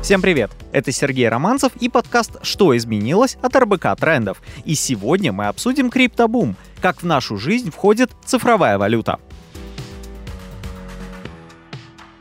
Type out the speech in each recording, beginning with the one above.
Всем привет! Это Сергей Романцев и подкаст «Что изменилось?» от РБК-трендов. И сегодня мы обсудим криптобум, как в нашу жизнь входит цифровая валюта.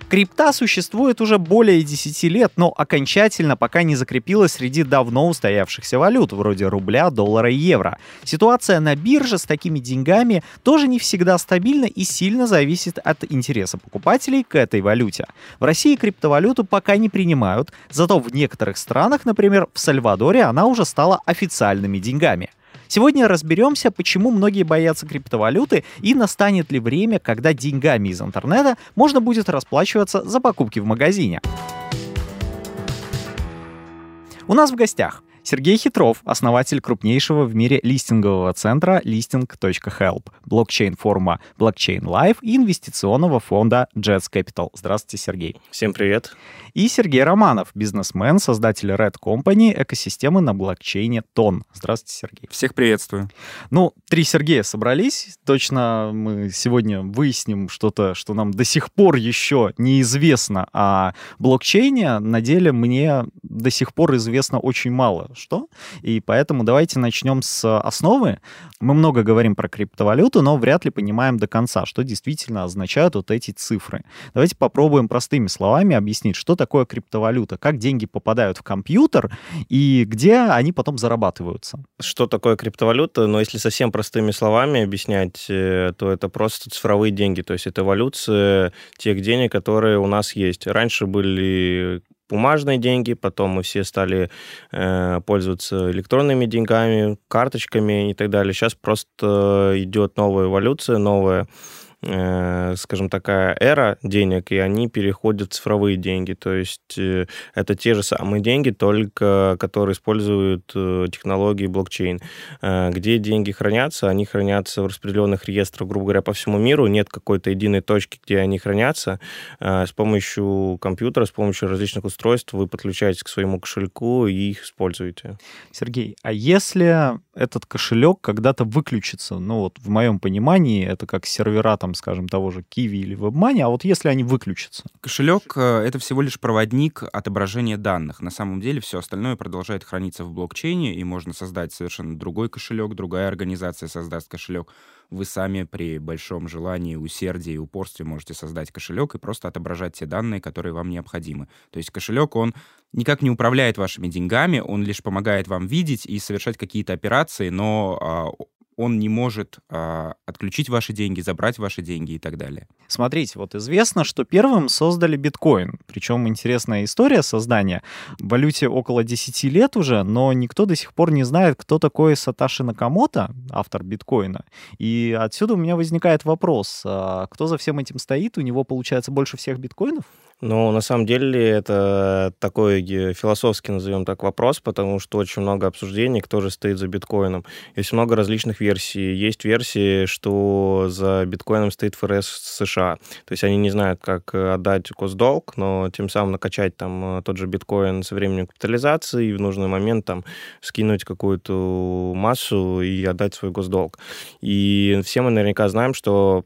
Крипта существует уже более 10 лет, но окончательно пока не закрепилась среди давно устоявшихся валют, вроде рубля, доллара и евро. Ситуация на бирже с такими деньгами тоже не всегда стабильна и сильно зависит от интереса покупателей к этой валюте. В России криптовалюту пока не принимают, зато в некоторых странах, например, в Сальвадоре, она уже стала официальными деньгами. Сегодня разберемся, почему многие боятся криптовалюты и настанет ли время, когда деньгами из интернета можно будет расплачиваться за покупки в магазине. У нас в гостях Сергей Хитров, основатель крупнейшего в мире листингового центра listing.help, блокчейн-форума Blockchain Life и инвестиционного фонда Jets Capital. Здравствуйте, Сергей. Всем привет. И Сергей Романов, бизнесмен, создатель Red Company, экосистемы на блокчейне ТОН. Здравствуйте, Сергей. Всех приветствую. Ну, три Сергея собрались. Точно мы сегодня выясним что-то, что нам до сих пор еще неизвестно о блокчейне. На деле мне до сих пор известно очень мало. Что? И поэтому давайте начнем с основы. Мы много говорим про криптовалюту, но вряд ли понимаем до конца, что действительно означают вот эти цифры. Давайте попробуем простыми словами объяснить, что такое криптовалюта, как деньги попадают в компьютер и где они потом зарабатываются. Что такое криптовалюта? Но если совсем простыми словами объяснять, то это просто цифровые деньги, то есть это эволюция тех денег, которые у нас есть. Раньше были бумажные деньги, потом мы все стали пользоваться электронными деньгами, карточками и так далее. Сейчас просто идет новая эволюция, новая, скажем, такая эра денег, и они переходят в цифровые деньги. То есть это те же самые деньги, только которые используют технологии блокчейн. Где деньги хранятся? Они хранятся в распределенных регистрах, грубо говоря, по всему миру. Нет какой-то единой точки, где они хранятся. С помощью компьютера, с помощью различных устройств вы подключаетесь к своему кошельку и их используете. Сергей, а если этот кошелек когда-то выключится? Ну вот в моем понимании это как сервера, там, скажем, того же Kiwi или WebMoney, а вот если они выключатся? Кошелек — это всего лишь проводник отображения данных. На самом деле все остальное продолжает храниться в блокчейне, и можно создать совершенно другой кошелек, другая организация создаст кошелек. Вы сами при большом желании, усердии и упорстве можете создать кошелек и просто отображать те данные, которые вам необходимы. То есть кошелек, он никак не управляет вашими деньгами, он лишь помогает вам видеть и совершать какие-то операции, но он не может отключить ваши деньги, забрать ваши деньги и так далее. Смотрите, вот известно, что первым создали биткоин. Причем интересная история создания. В валюте около 10 лет уже, но никто до сих пор не знает, кто такой Сатоши Накамото, автор биткоина. И отсюда у меня возникает вопрос, кто за всем этим стоит? У него, получается, больше всех биткоинов? Ну, на самом деле, это такой философский, назовем так, вопрос, потому что очень много обсуждений, кто же стоит за биткоином. Есть много различных версий. Есть версии, что за биткоином стоит ФРС США. То есть они не знают, как отдать госдолг, но тем самым накачать там тот же биткоин со временем капитализации и в нужный момент там скинуть какую-то массу и отдать свой госдолг. И все мы наверняка знаем, что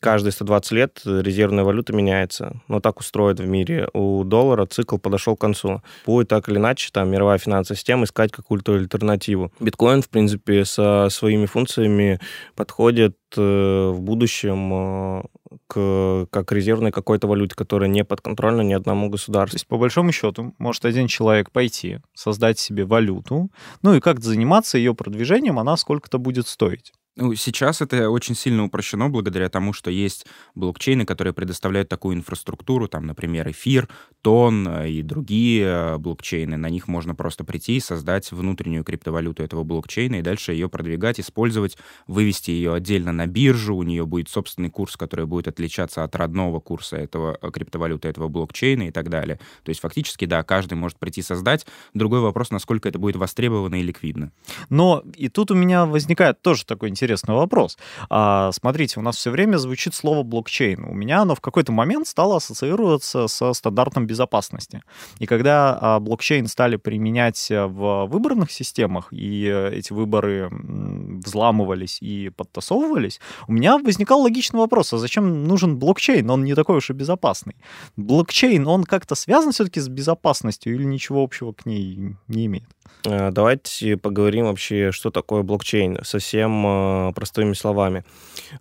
каждые 120 лет резервная валюта меняется. Но так устроено в мире. У доллара цикл подошел к концу. Будет так или иначе там мировая финансовая система искать какую-то альтернативу. Биткоин, в принципе, со своими функциями подходит в будущем как резервной какой-то валюте, которая не подконтрольна ни одному государству. То есть, по большому счету, может один человек пойти, создать себе валюту, ну и как-то заниматься ее продвижением, она сколько-то будет стоить. Ну, сейчас это очень сильно упрощено благодаря тому, что есть блокчейны, которые предоставляют такую инфраструктуру, там, например, Эфир, ТОН и другие блокчейны. На них можно просто прийти и создать внутреннюю криптовалюту этого блокчейна и дальше ее продвигать, использовать, вывести ее отдельно на биржу, у нее будет собственный курс, который будет отличаться от родного курса этого криптовалюты, этого блокчейна и так далее. То есть фактически, да, каждый может прийти создать. Другой вопрос, насколько это будет востребовано и ликвидно. Но и тут у меня возникает тоже такой интересный интересный вопрос. Смотрите, у нас все время звучит слово блокчейн. У меня оно в какой-то момент стало ассоциироваться со стандартом безопасности. И когда блокчейн стали применять в выборных системах, и эти выборы взламывались и подтасовывались, у меня возникал логичный вопрос, а зачем нужен блокчейн? Он не такой уж и безопасный. Блокчейн, он как-то связан все-таки с безопасностью или ничего общего к ней не имеет? Давайте поговорим вообще, что такое блокчейн, совсем простыми словами.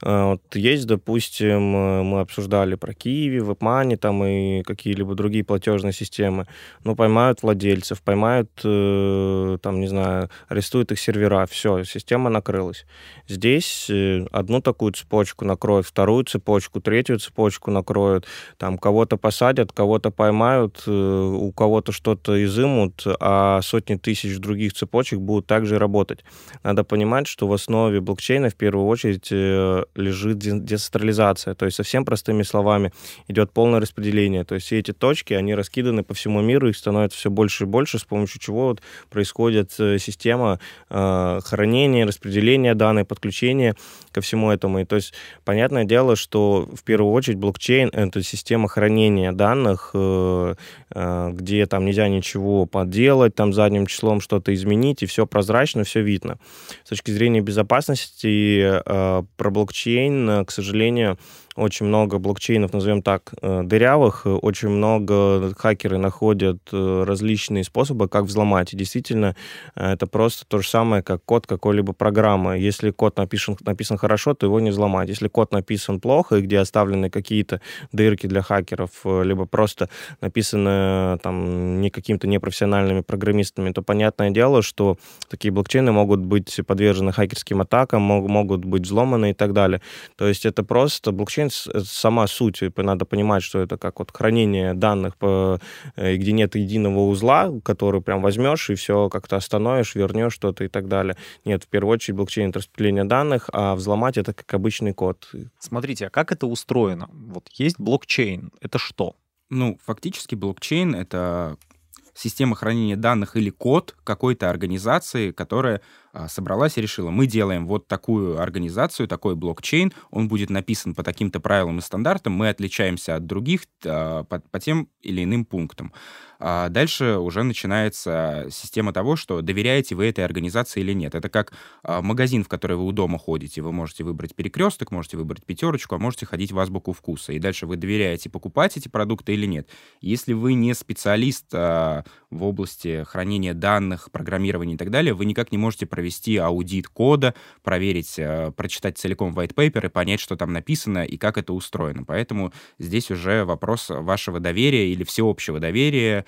Вот есть, допустим, мы обсуждали про Kiwi, WebMoney там и какие-либо другие платежные системы, но поймают владельцев, поймают, там, не знаю, арестуют их сервера, все, система накрылась. Здесь одну такую цепочку накроют, вторую цепочку, третью цепочку накроют, там кого-то посадят, кого-то поймают, у кого-то что-то изымут, а сотни тысяч других цепочек будут также работать. Надо понимать, что в основе блокчейна в первую очередь лежит децентрализация, то есть совсем простыми словами идет полное распределение, то есть все эти точки, они раскиданы по всему миру, их становится все больше и больше, с помощью чего вот происходит система хранения, распределения данных, подключения ко всему этому. И то есть понятное дело, что в первую очередь блокчейн — это система хранения данных, где там нельзя ничего подделать, там задним числом что-то изменить, и все прозрачно, все видно. С точки зрения безопасности про блокчейн, к сожалению, очень много блокчейнов, назовем так, дырявых, очень много хакеры находят различные способы, как взломать. И действительно, это просто то же самое, как код какой-либо программы. Если код написан хорошо, то его не взломать. Если код написан плохо, и где оставлены какие-то дырки для хакеров, либо просто написано там не какими-то непрофессиональными программистами, то понятное дело, что такие блокчейны могут быть подвержены хакерским атакам, могут быть взломаны и так далее. То есть это просто блокчейн, сама суть, надо понимать, что это как вот хранение данных, где нет единого узла, который прям возьмешь и все как-то остановишь, вернешь что-то и так далее. Нет, в первую очередь блокчейн — это распределение данных, а взломать — это как обычный код. Смотрите, а как это устроено? Вот есть блокчейн, это что? Ну, фактически блокчейн — это система хранения данных или код какой-то организации, которая собралась и решила, мы делаем вот такую организацию, такой блокчейн, он будет написан по таким-то правилам и стандартам, мы отличаемся от других по тем или иным пунктам. А дальше уже начинается система того, что доверяете вы этой организации или нет. Это как магазин, в который вы у дома ходите. Вы можете выбрать перекресток, можете выбрать пятерочку, а можете ходить в азбуку вкуса. И дальше вы доверяете покупать эти продукты или нет. Если вы не специалист в области хранения данных, программирования и так далее, вы никак не можете провести аудит кода, проверить, прочитать целиком white paper и понять, что там написано и как это устроено. Поэтому здесь уже вопрос вашего доверия или всеобщего доверия,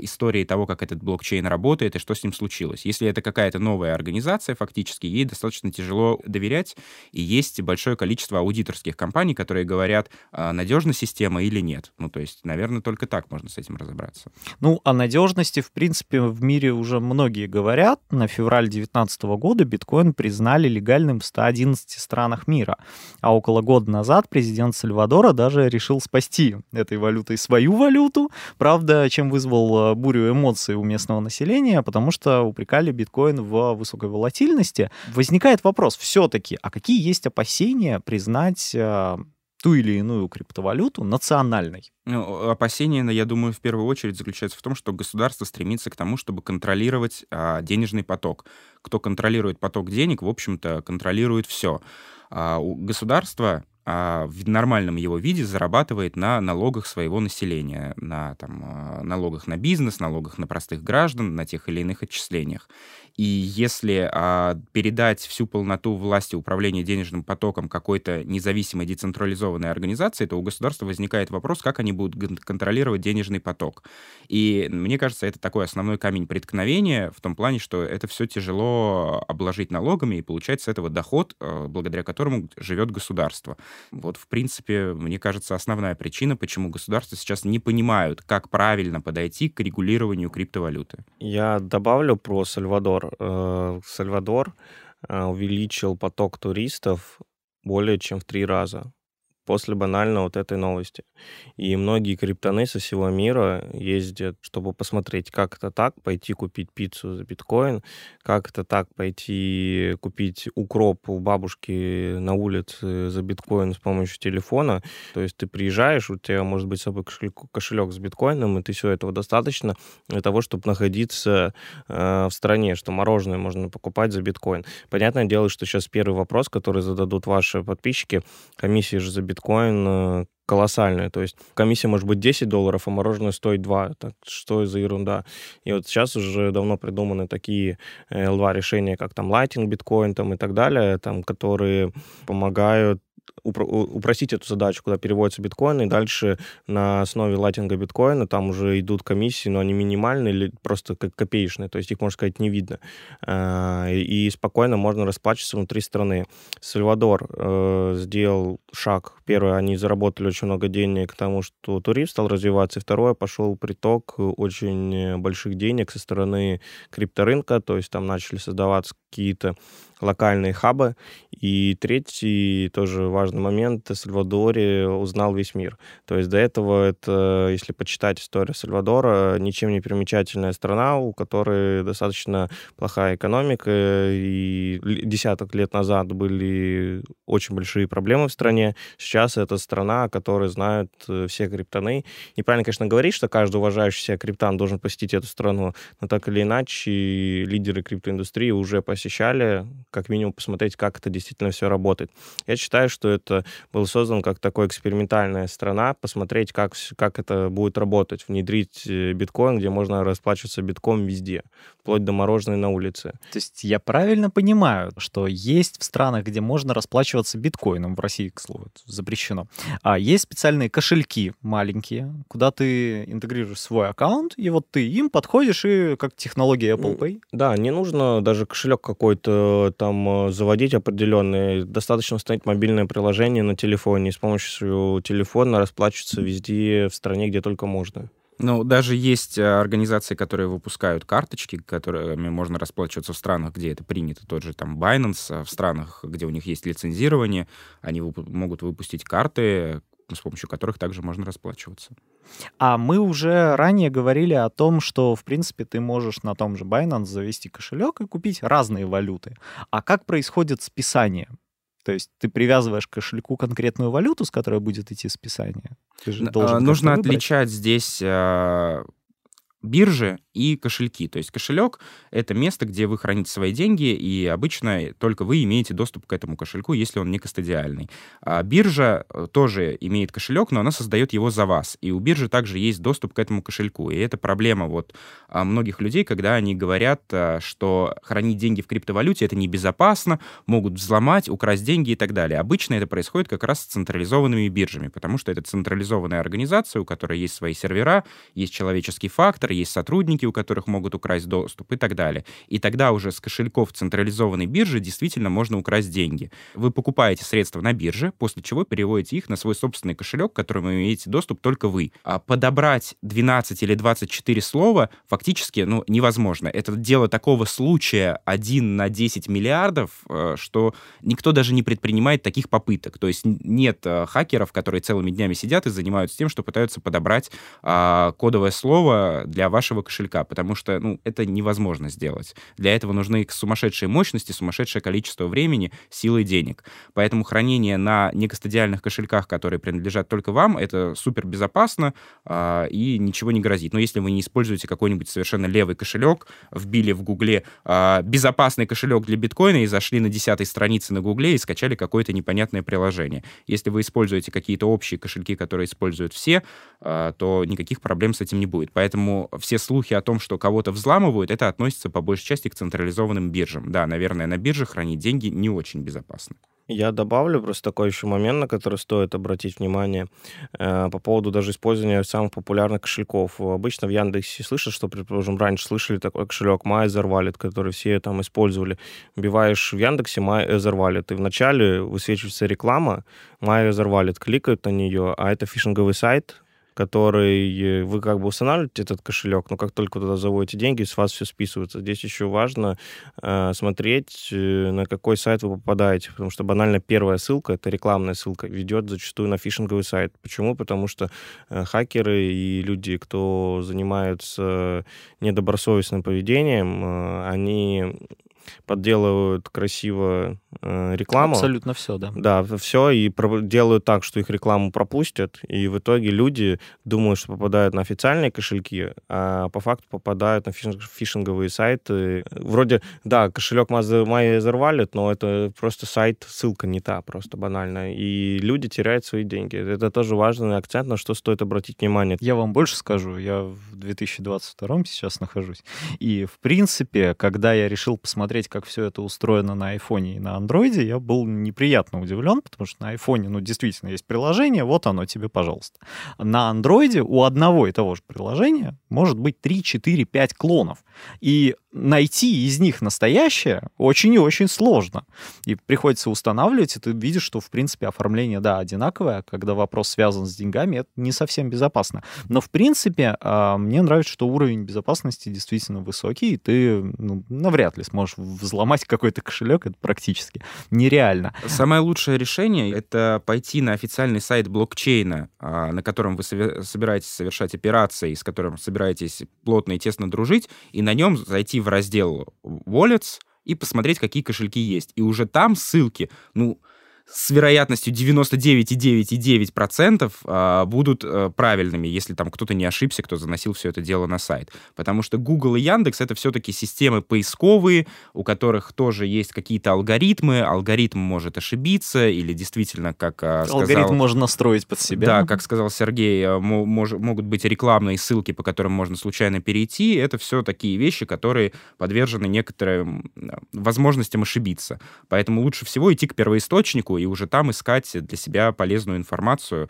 истории того, как этот блокчейн работает и что с ним случилось. Если это какая-то новая организация, фактически, ей достаточно тяжело доверять, и есть большое количество аудиторских компаний, которые говорят, надежна система или нет. Ну, то есть, наверное, только так можно с этим разобраться. Ну, о надежности, в принципе, в мире уже многие говорят. На февраль 19 года биткоин признали легальным в 111 странах мира. А около года назад президент Сальвадора даже решил спасти этой валютой свою валюту. Правда, чем вызвал бурю эмоций у местного населения, потому что упрекали биткоин в высокой волатильности. Возникает вопрос все-таки, а какие есть опасения признать ту или иную криптовалюту национальной? Ну, опасения, я думаю, в первую очередь заключаются в том, что государство стремится к тому, чтобы контролировать денежный поток. Кто контролирует поток денег, в общем-то, контролирует все. Государство в нормальном его виде зарабатывает на налогах своего населения, на налогах на бизнес, налогах на простых граждан, на тех или иных отчислениях. И если передать всю полноту власти управления денежным потоком какой-то независимой децентрализованной организации, то у государства возникает вопрос, как они будут контролировать денежный поток. И мне кажется, это такой основной камень преткновения в том плане, что это все тяжело обложить налогами, и получается с этого доход, благодаря которому живет государство. Вот, в принципе, мне кажется, основная причина, почему государства сейчас не понимают, как правильно подойти к регулированию криптовалюты. Я добавлю про Сальвадор. Сальвадор увеличил поток туристов более чем в 3 раза. после банально вот этой новости. И многие криптоны со всего мира ездят, чтобы посмотреть, как это так, пойти купить пиццу за биткоин, как это так, пойти купить укроп у бабушки на улице за биткоин с помощью телефона. То есть ты приезжаешь, у тебя может быть с собой кошелек с биткоином, и ты все этого достаточно для того, чтобы находиться в стране, что мороженое можно покупать за биткоин. Понятное дело, что сейчас первый вопрос, который зададут ваши подписчики, комиссия же за биткоин колоссальная. То есть комиссия может быть $10, а мороженое стоит 2. Так что за ерунда? И вот сейчас уже давно придуманы такие L2-решения, как там Lightning, биткоин там, и так далее, там, которые помогают упростить эту задачу, куда переводятся биткоины, и дальше на основе лайтинга биткоина там уже идут комиссии, но они минимальные или просто копеечные, то есть их, можно сказать, не видно. И спокойно можно расплачиваться внутри страны. Сальвадор сделал шаг. Первое, они заработали очень много денег к тому, что туризм стал развиваться, и второе, пошел приток очень больших денег со стороны крипторынка, то есть там начали создаваться какие-то локальные хабы. И третий, тоже важный момент, в Сальвадоре узнал весь мир. То есть до этого это, если почитать историю Сальвадора, ничем не примечательная страна, у которой достаточно плохая экономика, и десяток лет назад были очень большие проблемы в стране. Сейчас это страна, о которой знают все криптоны. Неправильно, конечно, говорить, что каждый уважающий себя криптан должен посетить эту страну, но так или иначе лидеры криптоиндустрии уже посещали, как минимум посмотреть, как это действительно все работает. Я считаю, что это было создано как такая экспериментальная страна, посмотреть, как это будет работать, внедрить биткоин, где можно расплачиваться битком везде, вплоть до мороженой на улице. То есть я правильно понимаю, что есть в странах, где можно расплачиваться биткоином, в России, к слову, запрещено, а есть специальные кошельки маленькие, куда ты интегрируешь свой аккаунт, и вот ты им подходишь, и как технология Apple Pay. Да, не нужно даже кошелек какой-то там заводить определенный, достаточно установить мобильное приложение на телефоне и с помощью телефона расплачиваться везде в стране, где только можно. Ну, даже есть организации, которые выпускают карточки, которыми можно расплачиваться в странах, где это принято, тот же там Binance, в странах, где у них есть лицензирование, они могут выпустить карты, с помощью которых также можно расплачиваться. А мы уже ранее говорили о том, что, в принципе, ты можешь на том же Binance завести кошелек и купить разные валюты. А как происходит списание? То есть ты привязываешь к кошельку конкретную валюту, с которой будет идти списание? Ты же должен нужно отличать здесь биржи и кошельки. То есть кошелек — это место, где вы храните свои деньги, и обычно только вы имеете доступ к этому кошельку, если он не кастодиальный. А биржа тоже имеет кошелек, но она создает его за вас. И у биржи также есть доступ к этому кошельку. И это проблема вот многих людей, когда они говорят, что хранить деньги в криптовалюте — это небезопасно, могут взломать, украсть деньги и так далее. Обычно это происходит как раз с централизованными биржами, потому что это централизованная организация, у которой есть свои сервера, есть человеческий фактор, есть сотрудники, у которых могут украсть доступ и так далее. И тогда уже с кошельков централизованной биржи действительно можно украсть деньги. Вы покупаете средства на бирже, после чего переводите их на свой собственный кошелек, к которому имеете доступ только вы. А подобрать 12 или 24 слова фактически невозможно. Это дело такого случая 1 на 10 миллиардов, что никто даже не предпринимает таких попыток. То есть нет хакеров, которые целыми днями сидят и занимаются тем, что пытаются подобрать кодовое слово для вашего кошелька, потому что, это невозможно сделать. Для этого нужны сумасшедшие мощности, сумасшедшее количество времени, силы и денег. Поэтому хранение на некастодиальных кошельках, которые принадлежат только вам, это супер безопасно и ничего не грозит. Но если вы не используете какой-нибудь совершенно левый кошелек, вбили в Гугле «безопасный кошелек для биткоина» и зашли на 10-й странице на Гугле и скачали какое-то непонятное приложение. Если вы используете какие-то общие кошельки, которые используют все, то никаких проблем с этим не будет. Поэтому все слухи о том, что кого-то взламывают, это относится по большей части к централизованным биржам. Да, наверное, на бирже хранить деньги не очень безопасно. Я добавлю просто такой еще момент, на который стоит обратить внимание, по поводу даже использования самых популярных кошельков. Обычно в Яндексе слышат, что, предположим, раньше слышали такой кошелек Майзер Валет, который все там использовали. Вбиваешь в Яндексе Майзер Валет, и вначале высвечивается реклама Майзер Валет, кликают на нее, а это фишинговый сайт, который вы как бы устанавливаете этот кошелек, но как только туда заводите деньги, с вас все списывается. Здесь еще важно смотреть, на какой сайт вы попадаете, потому что банально первая ссылка, это рекламная ссылка, ведет зачастую на фишинговый сайт. Почему? Потому что хакеры и люди, кто занимаются недобросовестным поведением, они подделывают красиво рекламу. Абсолютно все, да. Да, все, и делают так, что их рекламу пропустят, и в итоге люди думают, что попадают на официальные кошельки, а по факту попадают на фишинговые сайты. Вроде, да, кошелек My Ether Wallet, но это просто сайт, ссылка не та, просто банально. И люди теряют свои деньги. Это тоже важный акцент, на что стоит обратить внимание. Я вам больше скажу, я в 2022 сейчас нахожусь, и, в принципе, когда я решил посмотреть, как все это устроено на айфоне и на андроиде, я был неприятно удивлен, потому что на айфоне, ну, действительно есть приложение, вот оно тебе, пожалуйста. На андроиде у одного и того же приложения может быть 3, 4, 5 клонов. И найти из них настоящее очень и очень сложно. И приходится устанавливать, и ты видишь, что, в принципе, оформление, да, одинаковое, когда вопрос связан с деньгами, это не совсем безопасно. Но, в принципе, мне нравится, что уровень безопасности действительно высокий, и ты, ну, навряд ли сможешь взломать какой-то кошелек, это практически нереально. Самое лучшее решение — это пойти на официальный сайт блокчейна, на котором вы собираетесь совершать операции, с которым собираетесь плотно и тесно дружить, и на нем зайти в раздел Wallets и посмотреть, какие кошельки есть. И уже там ссылки, ну, с вероятностью 99,9% будут правильными, если там кто-то не ошибся, кто заносил все это дело на сайт. Потому что Google и Яндекс — это все-таки системы поисковые, у которых тоже есть какие-то алгоритмы. Алгоритм может ошибиться или действительно, как сказал... Алгоритм можно настроить под себя. Да, как сказал Сергей, могут быть рекламные ссылки, по которым можно случайно перейти. Это все такие вещи, которые подвержены некоторым возможностям ошибиться. Поэтому лучше всего идти к первоисточнику и уже там искать для себя полезную информацию,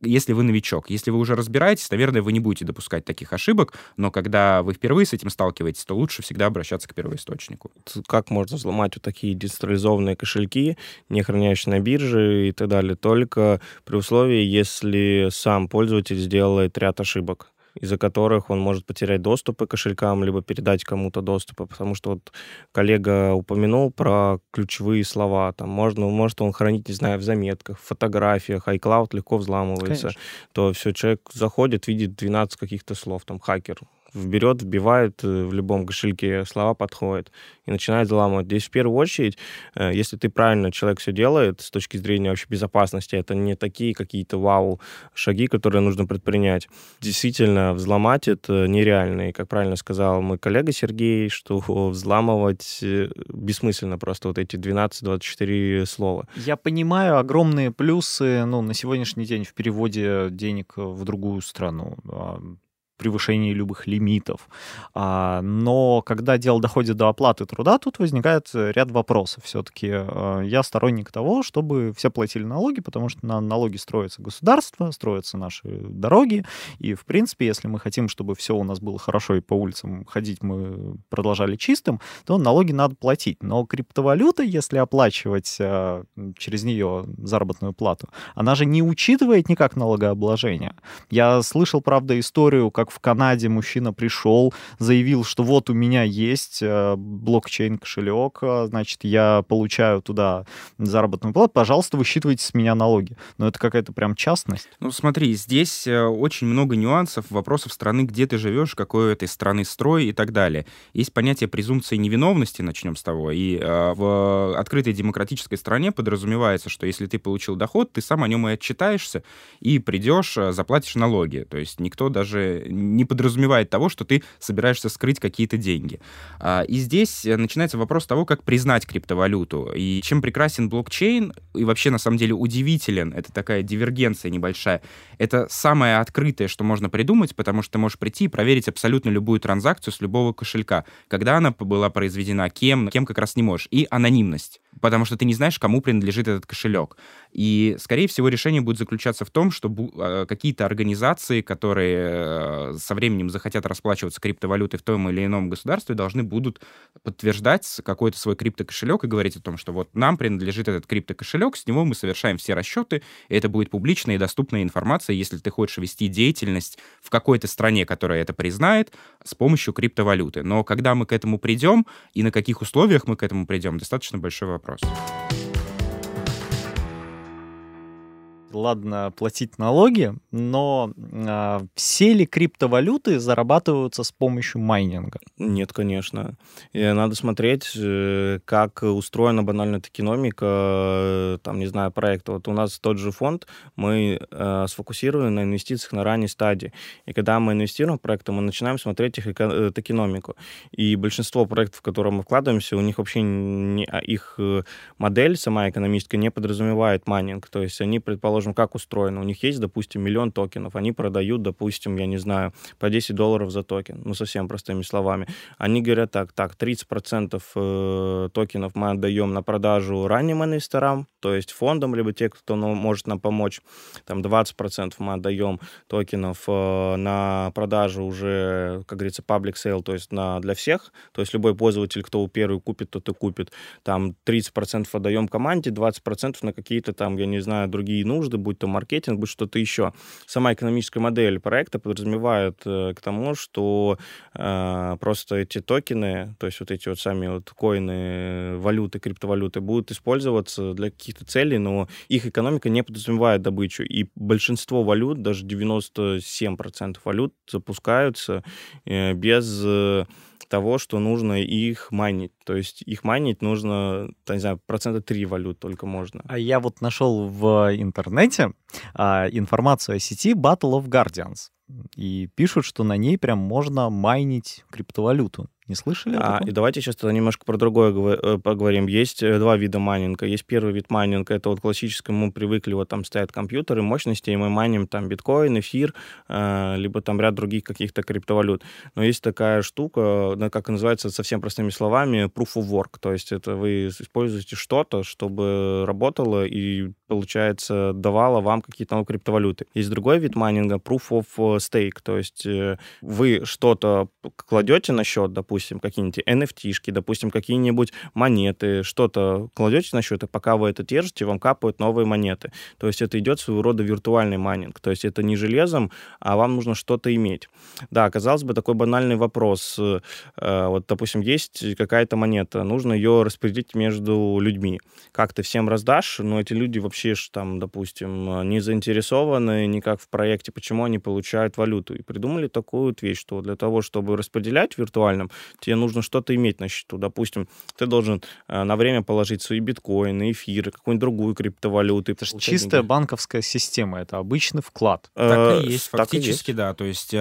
если вы новичок. Если вы уже разбираетесь, наверное, вы не будете допускать таких ошибок, но когда вы впервые с этим сталкиваетесь, то лучше всегда обращаться к первоисточнику. Как можно взломать вот такие децентрализованные кошельки, не хранящие на бирже и так далее, только при условии, если сам пользователь сделает ряд ошибок, из-за которых он может потерять доступы к кошелькам, либо передать кому-то доступы, потому что вот коллега упомянул про ключевые слова, там может он хранить, не знаю, в заметках, в фотографиях, iCloud легко взламывается, конечно. То все, человек заходит, видит 12 каких-то слов, там хакер берет, вбивает в любом кошельке, слова подходят и начинает взламывать. Здесь в первую очередь, если ты правильно, человек все делает с точки зрения вообще безопасности, это не такие какие-то вау-шаги, которые нужно предпринять. Действительно, взломать это нереально. И, как правильно сказал мой коллега Сергей, что взламывать бессмысленно просто вот эти 12-24 слова. Я понимаю огромные плюсы, ну, на сегодняшний день в переводе денег в другую страну, превышение любых лимитов. Но когда дело доходит до оплаты труда, тут возникает ряд вопросов. Все-таки я сторонник того, чтобы все платили налоги, потому что на налоги строится государство, строятся наши дороги, и, в принципе, если мы хотим, чтобы все у нас было хорошо и по улицам ходить мы продолжали чистым, то налоги надо платить. Но криптовалюта, если оплачивать через нее заработную плату, она же не учитывает никак налогообложение. Я слышал, правда, историю, как в Канаде мужчина пришел, заявил, что вот у меня есть блокчейн-кошелек, значит, я получаю туда заработную плату, пожалуйста, вы считываете с меня налоги. Но это какая-то прям частность. Ну, смотри, здесь очень много нюансов, вопросов страны, где ты живешь, какой у этой страны строй и так далее. Есть понятие презумпции невиновности, начнем с того, и в открытой демократической стране подразумевается, что если ты получил доход, ты сам о нем и отчитаешься, и придешь, заплатишь налоги. То есть никто даже не подразумевает того, что ты собираешься скрыть какие-то деньги. И здесь начинается вопрос того, как признать криптовалюту. И чем прекрасен блокчейн, и вообще, на самом деле, удивителен, это такая дивергенция небольшая, это самое открытое, что можно придумать, потому что ты можешь прийти и проверить абсолютно любую транзакцию с любого кошелька, когда она была произведена, кем как раз не можешь, и анонимность. потому что ты не знаешь, кому принадлежит этот кошелек. И, скорее всего, решение будет заключаться в том, что какие-то организации, которые со временем захотят расплачиваться криптовалютой в том или ином государстве, должны будут подтверждать какой-то свой криптокошелек и говорить о том, что вот нам принадлежит этот криптокошелек, с него мы совершаем все расчеты, и это будет публичная и доступная информация, если ты хочешь вести деятельность в какой-то стране, которая это признает, с помощью криптовалюты. Но когда мы к этому придем и на каких условиях мы к этому придем, достаточно большой вопрос. Ладно, платить налоги, но все ли криптовалюты зарабатываются с помощью майнинга? Нет, конечно. И надо смотреть, как устроена банально-то экономика, там, не знаю, проекта. Вот у нас тот же фонд, мы сфокусированы на инвестициях на ранней стадии. И когда мы инвестируем в проекты, мы начинаем смотреть их экономику. И большинство проектов, в которые мы вкладываемся, у них вообще их модель сама экономическая не подразумевает майнинг. То есть они, предположим, как устроено. У них есть, допустим, 1 000 000 токенов. Они продают, допустим, я не знаю, по $10 за токен. Ну, совсем простыми словами. Они говорят так, 30% токенов мы отдаем на продажу ранним инвесторам, то есть фондам, либо те, кто может нам помочь. Там 20% мы отдаем токенов на продажу уже, как говорится, public sale, то есть для всех. То есть любой пользователь, кто первый купит, тот и купит. Там 30% отдаем команде, 20% на какие-то там, я не знаю, другие нужды, будь то маркетинг, будь что-то еще. Сама экономическая модель проекта подразумевает к тому, что просто эти токены, то есть вот эти вот сами вот коины, валюты, криптовалюты будут использоваться для каких-то целей, но их экономика не подразумевает добычу. И большинство валют, даже 97% валют запускаются без того, что нужно их майнить. То есть их майнить нужно, не знаю, 3% валют только можно. А я вот нашел в интернете информацию о сети Battle of Guardians. И пишут, что на ней прям можно майнить криптовалюту. Не слышали? И давайте сейчас тогда немножко про другое поговорим. Есть два вида майнинга. Есть первый вид майнинга, это вот классический, мы привыкли, вот там стоят компьютеры, мощности, и мы майним там биткоин, эфир, либо там ряд других каких-то криптовалют. Но есть такая штука, как называется совсем простыми словами, proof of work. То есть это вы используете что-то, чтобы работало и, получается, давало вам какие-то новые криптовалюты. Есть другой вид майнинга, proof of stake. То есть вы что-то кладете на счет, допустим, какие-нибудь NFT-шки, допустим, какие-нибудь монеты, что-то кладете на счет, и пока вы это держите, вам капают новые монеты. То есть это идет своего рода виртуальный майнинг. То есть это не железом, а вам нужно что-то иметь. Да, казалось бы, такой банальный вопрос. Вот, допустим, есть какая-то монета, нужно ее распределить между людьми. Как ты всем раздашь, но эти люди вообще, там, допустим, не заинтересованы никак в проекте, почему они получают валюту. И придумали такую вещь, что для того, чтобы распределять в виртуальном, тебе нужно что-то иметь на счету. Допустим, ты должен на время положить свои биткоины, эфиры, какую-нибудь другую криптовалюту. Это же чистая банковская система, это обычный вклад. Так и есть, фактически, да. То есть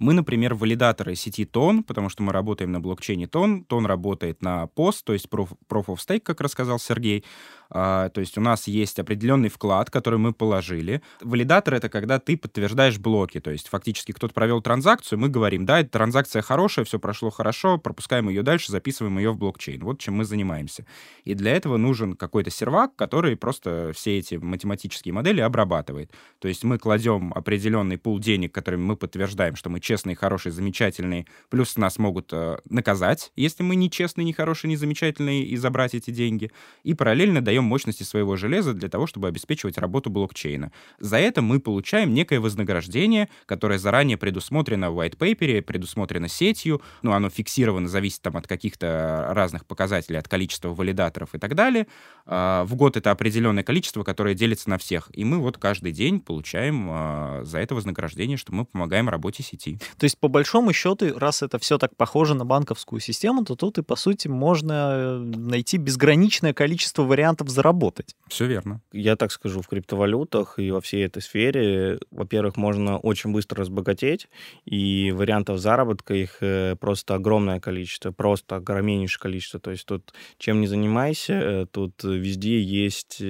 мы, например, валидаторы сети ТОН, потому что мы работаем на блокчейне ТОН, ТОН работает на POS, то есть Proof of Stake, как рассказал Сергей. То есть у нас есть определенный вклад, который мы положили. Валидатор — это когда ты подтверждаешь блоки, то есть фактически кто-то провел транзакцию, мы говорим, да, эта транзакция хорошая, все прошло хорошо, пропускаем ее дальше, записываем ее в блокчейн. Вот чем мы занимаемся. И для этого нужен какой-то сервак, который просто все эти математические модели обрабатывает. То есть мы кладем определенный пул денег, которыми мы подтверждаем, что мы честные, хорошие, замечательные, плюс нас могут наказать, если мы нечестные, нехорошие, незамечательные, и забрать эти деньги. И параллельно даем мощности своего железа для того, чтобы обеспечивать работу блокчейна. За это мы получаем некое вознаграждение, которое заранее предусмотрено в white paper, предусмотрено сетью, ну, оно фиксировано, зависит там от каких-то разных показателей, от количества валидаторов и так далее. В год это определенное количество, которое делится на всех. И мы вот каждый день получаем за это вознаграждение, что мы помогаем работе сети. То есть, по большому счету, раз это все так похоже на банковскую систему, то тут и, по сути, можно найти безграничное количество вариантов бы заработать. Все верно. Я так скажу, в криптовалютах и во всей этой сфере, во-первых, можно очень быстро разбогатеть, и вариантов заработка их просто огромное количество, просто огромнейшее количество. То есть тут чем не занимайся, тут везде есть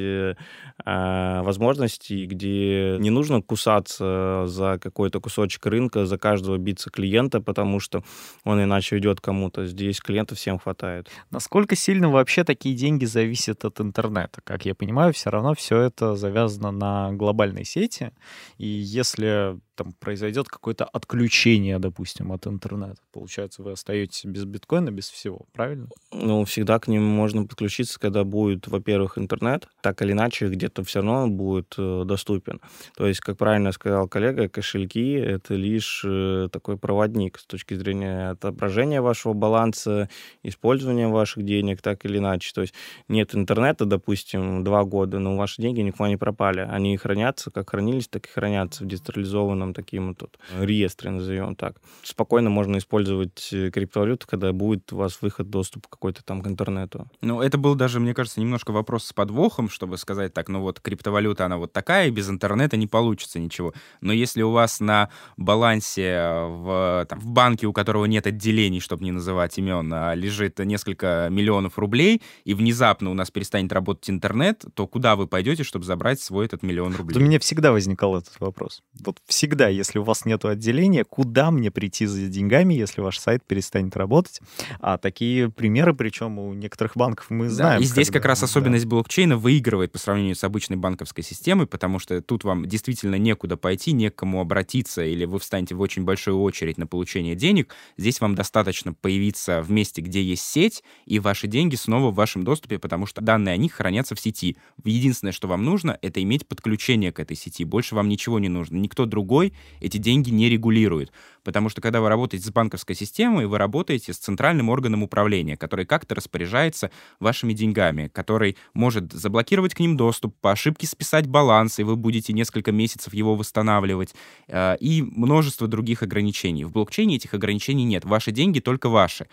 возможности, где не нужно кусаться за какой-то кусочек рынка, за каждого биться клиента, потому что он иначе идет кому-то. Здесь клиентов всем хватает. Насколько сильно вообще такие деньги зависят от интернета? Как я понимаю, все равно все это завязано на глобальной сети. И если там произойдет какое-то отключение, допустим, от интернета, получается, вы остаетесь без биткоина, без всего, правильно? Ну, всегда к ним можно подключиться, когда будет, во-первых, интернет, так или иначе, где-то все равно будет доступен. То есть, как правильно сказал коллега, кошельки — это лишь такой проводник с точки зрения отображения вашего баланса, использования ваших денег, так или иначе. То есть нет интернета, допустим, 2 года, но ваши деньги никуда не пропали. Они хранятся, как хранились, так и хранятся в децентрализованном таким тут реестре, назовем так. Спокойно можно использовать криптовалюту, когда будет у вас выход, доступ какой-то там к интернету. Ну, это был даже, мне кажется, немножко вопрос с подвохом, чтобы сказать так, ну вот криптовалюта, она вот такая, и без интернета не получится ничего. Но если у вас на балансе в банке, у которого нет отделений, чтобы не называть имен, лежит несколько миллионов рублей, и внезапно у нас перестанет работать интернет, то куда вы пойдете, чтобы забрать свой этот миллион рублей? У меня всегда возникал этот вопрос. Вот всегда, если у вас нет отделения, куда мне прийти за деньгами, если ваш сайт перестанет работать? А такие примеры, причем у некоторых банков мы знаем. Да, и здесь как раз особенность блокчейна выигрывает по сравнению с обычной банковской системой, потому что тут вам действительно некуда пойти, не к кому обратиться, или вы встанете в очень большую очередь на получение денег. Здесь вам достаточно появиться в месте, где есть сеть, и ваши деньги снова в вашем доступе, потому что данные о них хранятся в сети. Единственное, что вам нужно, это иметь подключение к этой сети. Больше вам ничего не нужно. Никто другой эти деньги не регулирует. Потому что, когда вы работаете с банковской системой, вы работаете с центральным органом управления, который как-то распоряжается вашими деньгами, который может заблокировать к ним доступ, по ошибке списать баланс, и вы будете несколько месяцев его восстанавливать, и множество других ограничений. В блокчейне этих ограничений нет. Ваши деньги только ваши.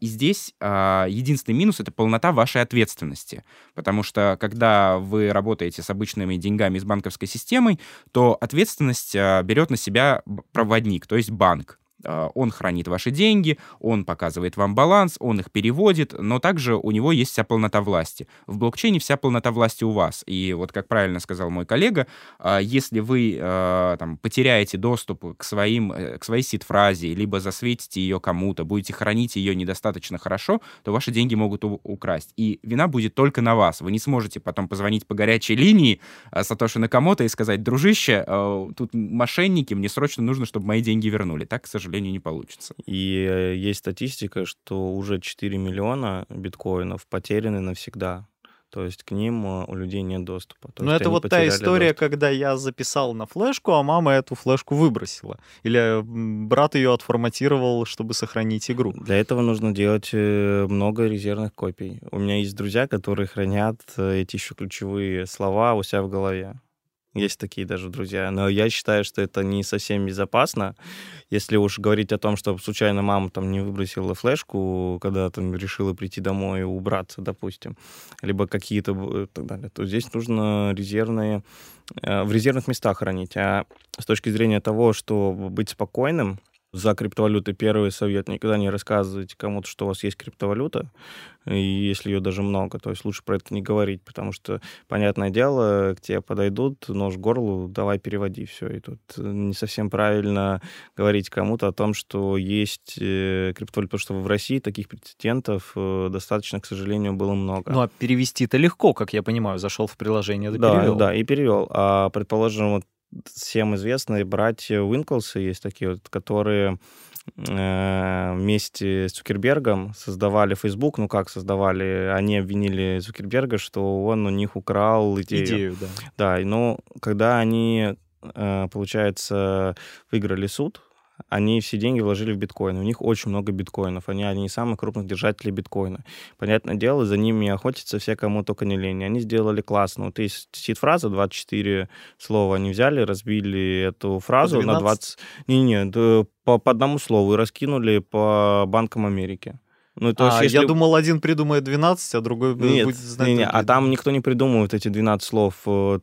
И здесь единственный минус — это полнота вашей ответственности. Потому что, когда вы работаете с обычными деньгами, с банковской системой, то ответственность берет на себя проводник, то есть банк. Он хранит ваши деньги, он показывает вам баланс, он их переводит, но также у него есть вся полнота власти. В блокчейне вся полнота власти у вас. И вот, как правильно сказал мой коллега, если вы там потеряете доступ к своей сид-фразе, либо засветите ее кому-то, будете хранить ее недостаточно хорошо, то ваши деньги могут украсть. И вина будет только на вас. Вы не сможете потом позвонить по горячей линии Сатоши Накамото и сказать: дружище, тут мошенники, мне срочно нужно, чтобы мои деньги вернули. Так, к сожалению, не получится. И есть статистика, что уже 4 миллиона биткоинов потеряны навсегда. То есть к ним у людей нет доступа. Но это вот та история, когда я записал на флешку, а мама эту флешку выбросила. Или брат ее отформатировал, чтобы сохранить игру. Для этого нужно делать много резервных копий. У меня есть друзья, которые хранят эти еще ключевые слова у себя в голове. Есть такие даже друзья. Но я считаю, что это не совсем безопасно. Если уж говорить о том, что случайно мама там не выбросила флешку, когда там решила прийти домой и убраться, допустим, либо какие-то так далее, то здесь нужно в резервных местах хранить. А с точки зрения того, чтобы быть спокойным, за криптовалюты первый совет: никогда не рассказывайте кому-то, что у вас есть криптовалюта, и если ее даже много, то есть лучше про это не говорить, потому что, понятное дело, к тебе подойдут, нож к горлу, давай переводи, все. И тут не совсем правильно говорить кому-то о том, что есть криптовалюта, потому что в России таких прецедентов достаточно, к сожалению, было много. Ну, а перевести-то легко, как я понимаю, зашел в приложение, перевел. Да, и перевел. А, предположим, вот всем известные братья Уинклсы есть такие вот, которые вместе с Цукербергом создавали Facebook. Ну, как создавали? Они обвинили Цукерберга, что он у них украл идею. Да, но когда они, получается, выиграли суд, они все деньги вложили в биткоины. У них очень много биткоинов. Они одни из самых крупных держателей биткоина. Понятное дело, за ними охотятся все, кому только не лень. Они сделали классно. Вот есть сид-фраза, 24 слова. Они взяли, разбили эту фразу на 20... Не-не-не, по одному слову. И раскинули по банкам Америки. Ну, то есть, если... Я думал, один придумает 12, а другой будет знать... Нет, а там никто не придумывает эти 12 слов,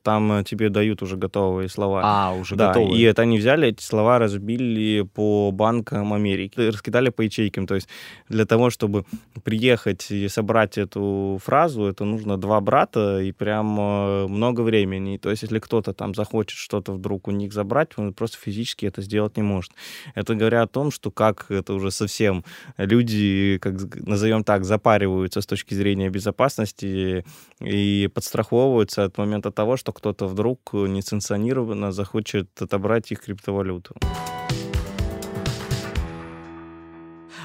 там тебе дают уже готовые слова. Уже готовые. И это они взяли, эти слова разбили по банкам Америки, раскидали по ячейкам. То есть для того, чтобы приехать и собрать эту фразу, это нужно два брата и прям много времени. То есть если кто-то там захочет что-то вдруг у них забрать, он просто физически это сделать не может. Это говоря о том, что как это уже совсем люди, как назовем так, запариваются с точки зрения безопасности и подстраховываются от момента того, что кто-то вдруг несанкционированно захочет отобрать их криптовалюту.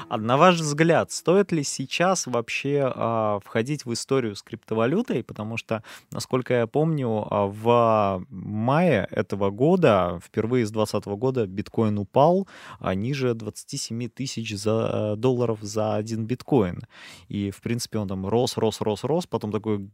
А на ваш взгляд, стоит ли сейчас вообще входить в историю с криптовалютой? Потому что, насколько я помню, в мае этого года, впервые с 2020 года, биткоин упал ниже 27 тысяч долларов за один биткоин. И, в принципе, он там рос, потом такое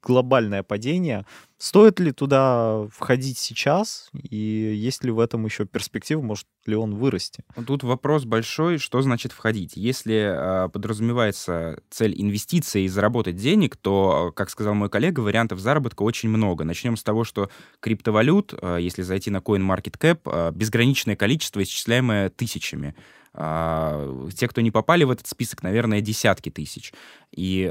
глобальное падение. Стоит ли туда входить сейчас? И есть ли в этом еще перспектива? Может ли он вырасти? Тут вопрос большой, что значит входить? Если подразумевается цель инвестиции и заработать денег, то, как сказал мой коллега, вариантов заработка очень много. Начнем с того, что криптовалют, если зайти на CoinMarketCap, безграничное количество, исчисляемое тысячами. Те, кто не попали в этот список, наверное, десятки тысяч. И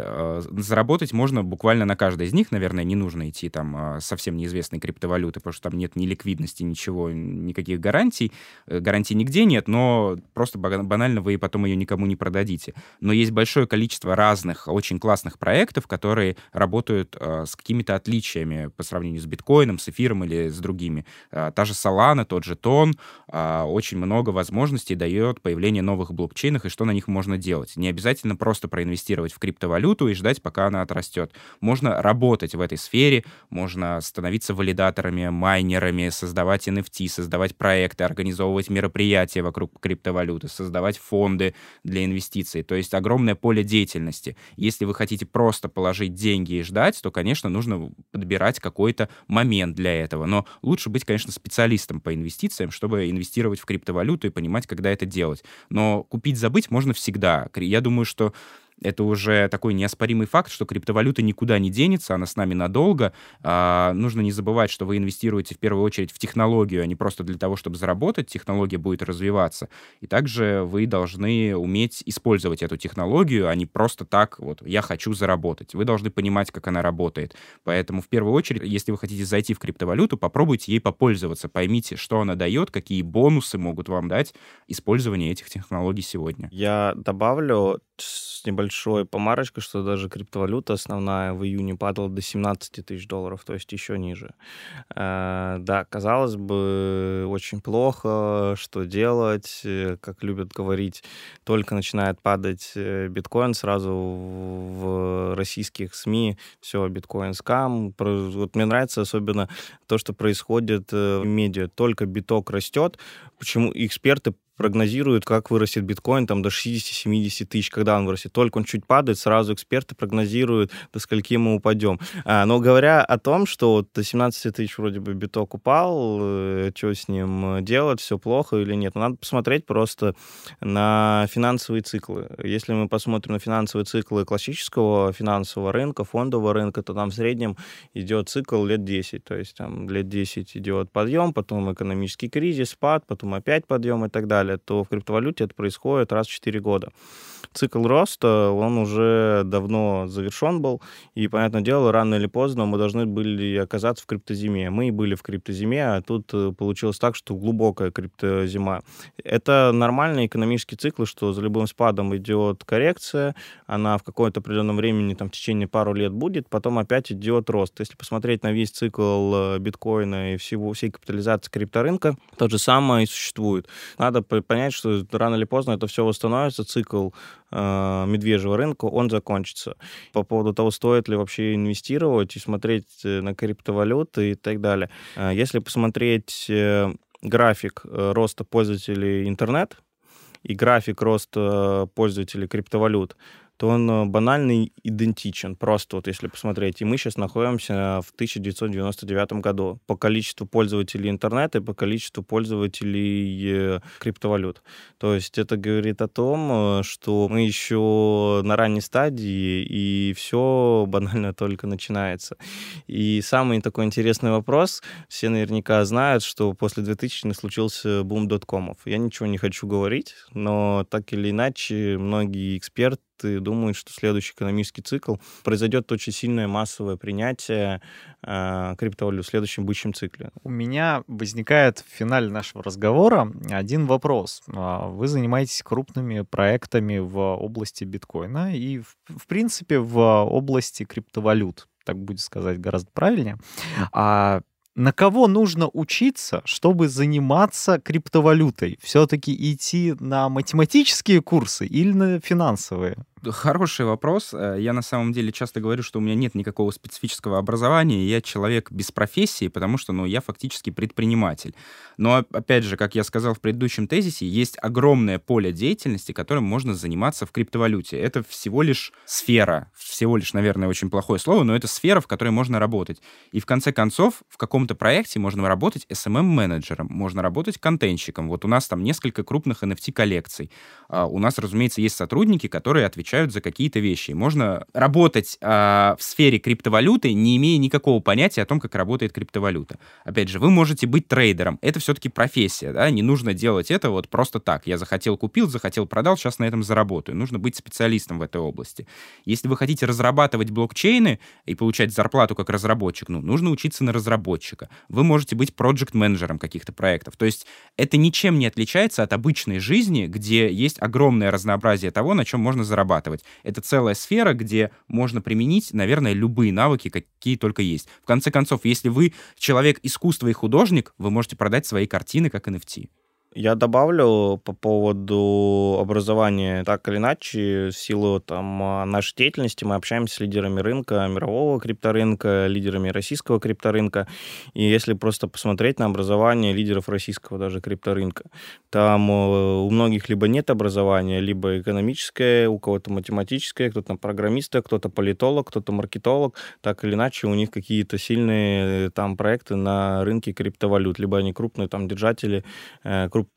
заработать можно буквально на каждой из них. Наверное, не нужно идти там совсем неизвестной криптовалюты, потому что там нет ни ликвидности, ничего, никаких гарантий. Гарантий нигде нет, но просто банально вы потом ее никому не продадите. Но есть большое количество разных, очень классных проектов, которые работают с какими-то отличиями по сравнению с биткоином, с эфиром или с другими. Та же Солана, тот же ТОН. Очень много возможностей дает появляться новых блокчейнах и что на них можно делать. Не обязательно просто проинвестировать в криптовалюту и ждать, пока она отрастет. Можно работать в этой сфере, можно становиться валидаторами, майнерами, создавать NFT, создавать проекты, организовывать мероприятия вокруг криптовалюты, создавать фонды для инвестиций. То есть огромное поле деятельности. Если вы хотите просто положить деньги и ждать, то, конечно, нужно подбирать какой-то момент для этого. Но лучше быть, конечно, специалистом по инвестициям, чтобы инвестировать в криптовалюту и понимать, когда это делать. Но купить-забыть можно всегда. Я думаю, что это уже такой неоспоримый факт, что криптовалюта никуда не денется, она с нами надолго. Нужно не забывать, что вы инвестируете в первую очередь в технологию, а не просто для того, чтобы заработать. Технология будет развиваться. И также вы должны уметь использовать эту технологию, а не просто так, вот, я хочу заработать. Вы должны понимать, как она работает. Поэтому в первую очередь, если вы хотите зайти в криптовалюту, попробуйте ей попользоваться. Поймите, что она дает, какие бонусы могут вам дать использование этих технологий сегодня. Я добавлю с небольшой помарочкой, что даже криптовалюта основная в июне падала до 17 тысяч долларов, то есть еще ниже. Да, казалось бы, очень плохо, что делать, как любят говорить, только начинает падать биткоин, сразу в российских СМИ все, биткоин-скам. Вот мне нравится особенно то, что происходит в медиа. Только биток растет, почему эксперты прогнозируют, как вырастет биткоин там, до 60-70 тысяч, когда он вырастет. Только он чуть падает, сразу эксперты прогнозируют, до скольки мы упадем. Но говоря о том, что до 17 тысяч вроде бы биток упал, что с ним делать, все плохо или нет, надо посмотреть просто на финансовые циклы. Если мы посмотрим на финансовые циклы классического финансового рынка, фондового рынка, то там в среднем идет цикл лет 10. То есть там лет 10 идет подъем, потом экономический кризис, спад, потом опять подъем и так далее. То в криптовалюте это происходит раз в 4 года. Цикл роста, он уже давно завершен был, и, понятное дело, рано или поздно мы должны были оказаться в криптозиме. Мы и были в криптозиме, а тут получилось так, что глубокая криптозима. Это нормальные экономические циклы, что за любым спадом идет коррекция, она в какое-то определенном времени, там, в течение пару лет будет, потом опять идет рост. Если посмотреть на весь цикл биткоина и всей капитализации крипторынка, то же самое и существует. Надо понять, что рано или поздно это все восстановится, цикл медвежьего рынка, он закончится. По поводу того, стоит ли вообще инвестировать и смотреть на криптовалюты и так далее. Если посмотреть график роста пользователей интернет и график роста пользователей криптовалют, то он банально идентичен. Просто вот если посмотреть, и мы сейчас находимся в 1999 году по количеству пользователей интернета и по количеству пользователей криптовалют. То есть это говорит о том, что мы еще на ранней стадии, и все банально только начинается. И самый такой интересный вопрос, все наверняка знают, что после 2000 случился бум доткомов. Я ничего не хочу говорить, но так или иначе многие эксперты думают, что следующий экономический цикл произойдет очень сильное массовое принятие криптовалют в следующем бычьем цикле. У меня возникает в финале нашего разговора один вопрос. Вы занимаетесь крупными проектами в области биткоина и, в принципе, в области криптовалют. Так будет сказать гораздо правильнее. На кого нужно учиться, чтобы заниматься криптовалютой? Все-таки идти на математические курсы или на финансовые? Хороший вопрос. Я на самом деле часто говорю, что у меня нет никакого специфического образования, я человек без профессии, потому что, я фактически предприниматель. Но, опять же, как я сказал в предыдущем тезисе, есть огромное поле деятельности, которым можно заниматься в криптовалюте. Это всего лишь сфера. Всего лишь, наверное, очень плохое слово, но это сфера, в которой можно работать. И, в конце концов, в каком-то проекте можно работать SMM-менеджером, можно работать контентщиком. Вот у нас там несколько крупных NFT-коллекций. У нас, разумеется, есть сотрудники, которые отвечают за какие-то вещи. Можно работать в сфере криптовалюты, не имея никакого понятия о том, как работает криптовалюта. Опять же, вы можете быть трейдером. Это все-таки профессия, да? Не нужно делать это вот просто так. Я захотел — купил, захотел — продал, сейчас на этом заработаю. Нужно быть специалистом в этой области. Если вы хотите разрабатывать блокчейны и получать зарплату как разработчик, нужно учиться на разработчика. Вы можете быть проджект-менеджером каких-то проектов. То есть это ничем не отличается от обычной жизни, где есть огромное разнообразие того, на чем можно зарабатывать. Это целая сфера, где можно применить, наверное, любые навыки, какие только есть. В конце концов, если вы человек искусства и художник, вы можете продать свои картины как NFT. Я добавлю по поводу образования. Так или иначе, в силу нашей деятельности мы общаемся с лидерами рынка, мирового крипторынка, лидерами российского крипторынка. И если просто посмотреть на образование лидеров российского даже крипторынка, там у многих либо нет образования, либо экономическое, у кого-то математическое, кто-то программист, кто-то политолог, кто-то маркетолог. Так или иначе, у них какие-то сильные проекты на рынке криптовалют. Либо они крупные держатели,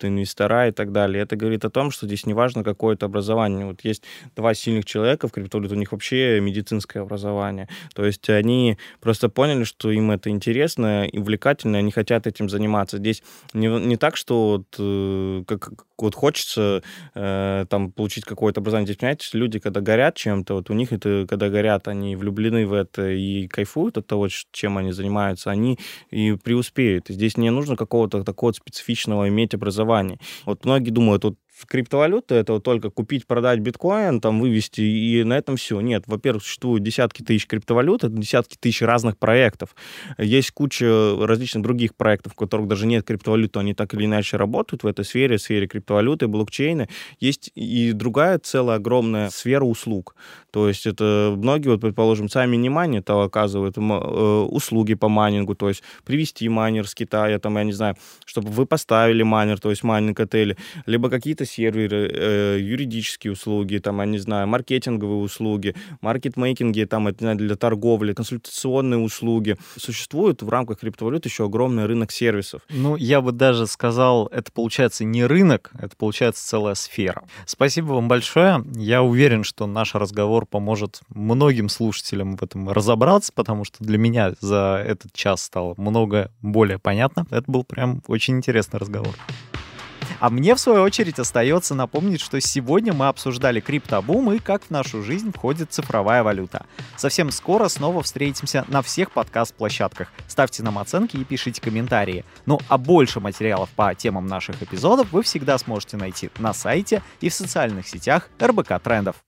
инвестора и так далее. Это говорит о том, что здесь не важно какое-то образование. Вот есть два сильных человека в криптовалюте, у них вообще медицинское образование. То есть они просто поняли, что им это интересно и увлекательно, они хотят этим заниматься. Здесь не так, что хочется получить какое-то образование. Здесь, понимаете, люди, когда горят чем-то, у них это, когда горят, они влюблены в это и кайфуют от того, чем они занимаются, они и преуспеют. Здесь не нужно какого-то такого специфичного иметь образование. Вот многие думают, криптовалюта — это только купить, продать биткоин, вывести, и на этом все. Нет, во-первых, существуют десятки тысяч криптовалют, это десятки тысяч разных проектов. Есть куча различных других проектов, в которых даже нет криптовалюты, они так или иначе работают в этой сфере, криптовалюты, блокчейна. Есть и другая целая огромная сфера услуг. То есть это многие, предположим, сами не майнят, а оказывают услуги по майнингу, то есть привезти майнер с Китая, чтобы вы поставили майнер, то есть майнинг-отели, либо какие-то серверы, юридические услуги, маркетинговые услуги, маркетмейкинги, для торговли, консультационные услуги. Существует в рамках криптовалют еще огромный рынок сервисов. Я бы даже сказал, это получается не рынок, это получается целая сфера. Спасибо вам большое. Я уверен, что наш разговор поможет многим слушателям в этом разобраться, потому что для меня за этот час стало много более понятно. Это был прям очень интересный разговор. А мне, в свою очередь, остается напомнить, что сегодня мы обсуждали криптобум и как в нашу жизнь входит цифровая валюта. Совсем скоро снова встретимся на всех подкаст-площадках. Ставьте нам оценки и пишите комментарии. А больше материалов по темам наших эпизодов вы всегда сможете найти на сайте и в социальных сетях РБК-трендов.